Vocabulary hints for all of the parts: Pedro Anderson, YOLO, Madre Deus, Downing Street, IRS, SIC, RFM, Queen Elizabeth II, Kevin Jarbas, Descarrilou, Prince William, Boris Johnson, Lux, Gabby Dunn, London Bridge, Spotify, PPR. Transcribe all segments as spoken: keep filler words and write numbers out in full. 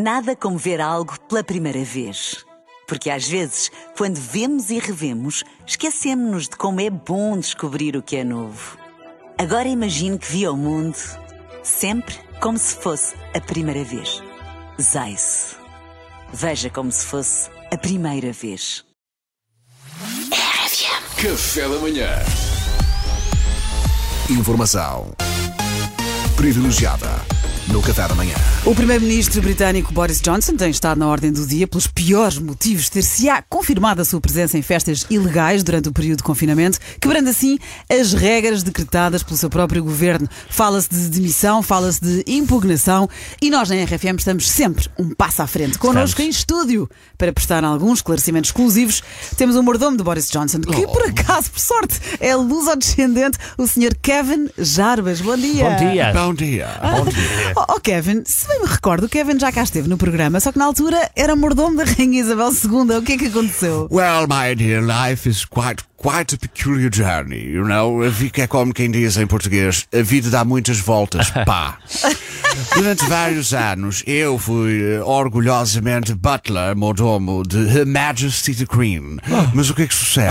Nada como ver algo pela primeira vez. Porque às vezes, quando vemos e revemos, esquecemos-nos de como é bom descobrir o que é novo. Agora imagine que viu o mundo sempre como se fosse a primeira vez. Zais. Veja como se fosse a primeira vez. R F M. Café da manhã. Informação privilegiada no Café da Manhã. O primeiro-ministro britânico Boris Johnson tem estado na ordem do dia pelos piores motivos, ter-se-á confirmado a sua presença em festas ilegais durante o período de confinamento, quebrando assim as regras decretadas pelo seu próprio governo. Fala-se de demissão, fala-se de impugnação e nós na R F M estamos sempre um passo à frente. Connosco em estúdio para prestar alguns esclarecimentos exclusivos temos o mordomo de Boris Johnson, que oh. por acaso, por sorte, é luso-descendente, o senhor Kevin Jarbas. Bom dia. Bom dia. Bom dia. Bom dia. Oh Kevin, se bem me recordo, o Kevin já cá esteve no programa, só que na altura era mordomo da Rainha Isabel segunda. O que é que aconteceu? Well, my dear, life is quite, quite a peculiar journey, you know? É como quem diz em português, a vida dá muitas voltas, pá. Durante vários anos, eu fui orgulhosamente butler, mordomo de Her Majesty the Queen. Mas o que é que sucede?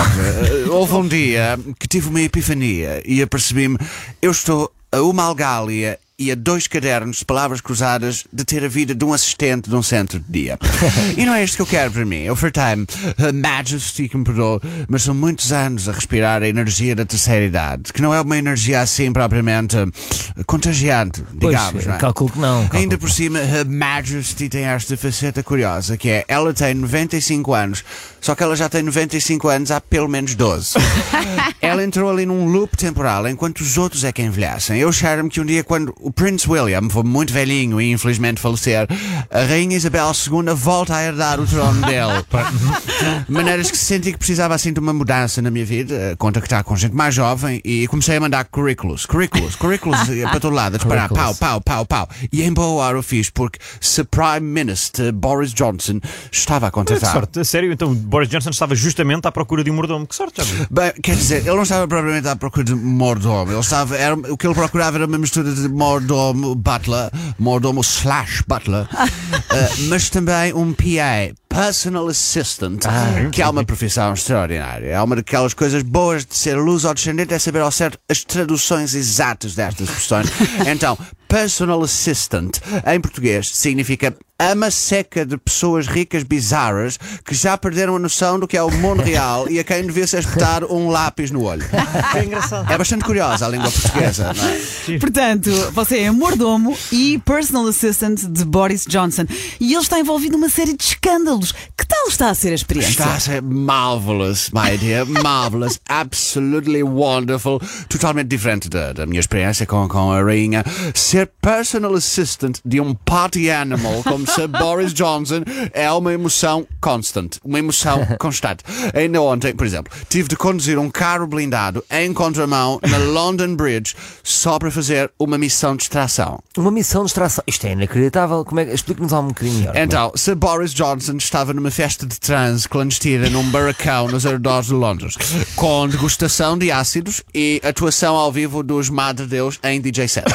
Houve um dia que tive uma epifania e apercebi-me, eu estou a uma algália e a dois cadernos de palavras cruzadas de ter a vida de um assistente de um centro de dia. E não é isto que eu quero para mim. Eu fartei-me, Her Majesty que me perdoe, mas são muitos anos a respirar a energia da terceira idade, que não é uma energia assim propriamente contagiante, digamos, pois, não é? Calculo que não. Calculo. Ainda por cima, Her Majesty tem esta faceta curiosa, que é, ela tem noventa e cinco anos, só que ela já tem noventa e cinco anos há pelo menos doze. Ela entrou ali num loop temporal, enquanto os outros é que envelhecem. Eu cheiro-me que um dia, quando o Prince William foi muito velhinho e infelizmente falecer, a Rainha Isabel segunda volta a herdar o trono dele. Maneiras que senti que precisava assim de uma mudança na minha vida, contactar com gente mais jovem, e comecei a mandar currículos, currículos, currículos para todo lado, a disparar pau, pau, pau, pau. E em boa hora eu fiz, porque se Prime Minister Boris Johnson estava a contratar. Que sorte, a sério, então Boris Johnson estava justamente à procura de um mordomo. Que sorte, amigo. Bem, quer dizer, ele não estava propriamente à procura de mordomo, ele estava, era, o que ele procurava era uma mistura de mordomo. Mordomo butler, mordomo slash butler, uh, mas também um P A, personal assistant, ah, que é uma profissão extraordinária. É uma daquelas coisas boas de ser luso-descendente, é saber ao certo as traduções exatas destas expressões. Então, personal assistant, em português, significa ama seca de pessoas ricas bizarras que já perderam a noção do que é o mundo real e a quem devia-se espetar um lápis no olho. É engraçado. É bastante curiosa a língua portuguesa, não é? Sim. Portanto, você é mordomo e personal assistant de Boris Johnson. E ele está envolvido numa série de escândalos. Que tal está a ser a experiência? Está a ser marvelous, my dear. Marvelous. Absolutely wonderful. Totalmente diferente da, da minha experiência com, com a rainha. Ser personal assistant de um party animal como Sir Boris Johnson é uma emoção constante, uma emoção constante. Ainda ontem, por exemplo, tive de conduzir um carro blindado em contramão na London Bridge só para fazer uma missão de extração. Uma missão de extração? Isto é inacreditável. Como é que... Explique-nos um bocadinho melhor. Então, Sir Boris Johnson estava numa festa de transe clandestina num barracão nos arredores de Londres, com degustação de ácidos e atuação ao vivo dos Madre Deus em D J set.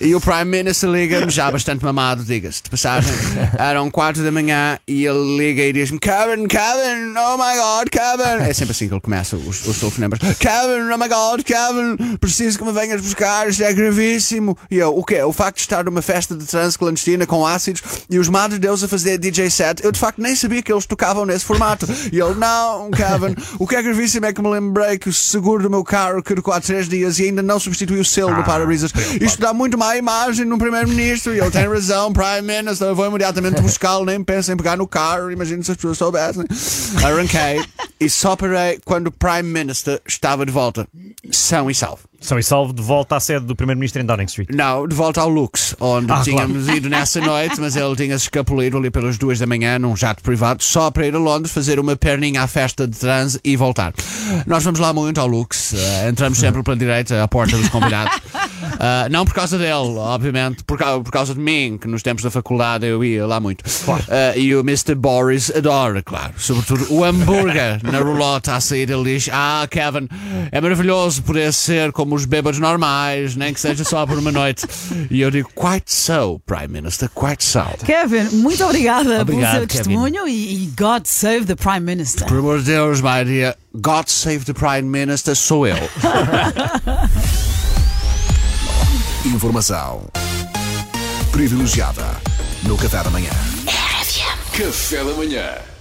E o Prime Minister liga-me, já bastante mamado, diga-se de passagem. Eram quatro da manhã e ele liga e diz-me: Kevin, Kevin, oh my God, Kevin. É sempre assim que ele começa os, os telefonemas. Kevin, oh my God, Kevin, preciso que me venhas buscar, isto é gravíssimo. E eu, o quê? O facto de estar numa festa de trans clandestina com ácidos e os Madre Deus a fazer D J set, eu de facto nem sabia que eles tocavam nesse formato. E ele: não, Kevin, o que é gravíssimo é que me lembrei que o seguro do meu carro que há três dias e ainda não substitui o selo do para-brisas. Isto dá muito má imagem no primeiro-ministro e ele tem razão, Prime Minister, eu vou imediatamente buscá-lo, nem penso em pegar no carro, imagino se as pessoas soubessem. Arranquei e só parei quando o Prime Minister estava de volta, são e salvo. São e salvo de volta à sede do primeiro-ministro em Downing Street? Não, de volta ao Lux, onde ah, tínhamos claro. ido nessa noite, mas ele tinha-se escapulido ali pelas duas da manhã num jato privado só para ir a Londres, fazer uma perninha à festa de transe e voltar. Nós vamos lá muito ao Lux, uh, entramos sempre pela direita à porta dos convidados. Uh, não por causa dele, obviamente, por, por causa de mim, que nos tempos da faculdade eu ia lá muito. Uh, e o mister Boris adora, claro. Sobretudo o hambúrguer na rolota à saída. Ele diz: ah, Kevin, é maravilhoso poder ser como os bêbados normais, nem que seja só por uma noite. E eu digo: quite so, Prime Minister, quite so. Kevin, muito obrigada Obrigado, pelo seu testemunho e, e God save the Prime Minister. Por amor de Deus, Maria, God save the Prime Minister sou eu. Informação privilegiada no Café da Manhã. R F M. Café da Manhã.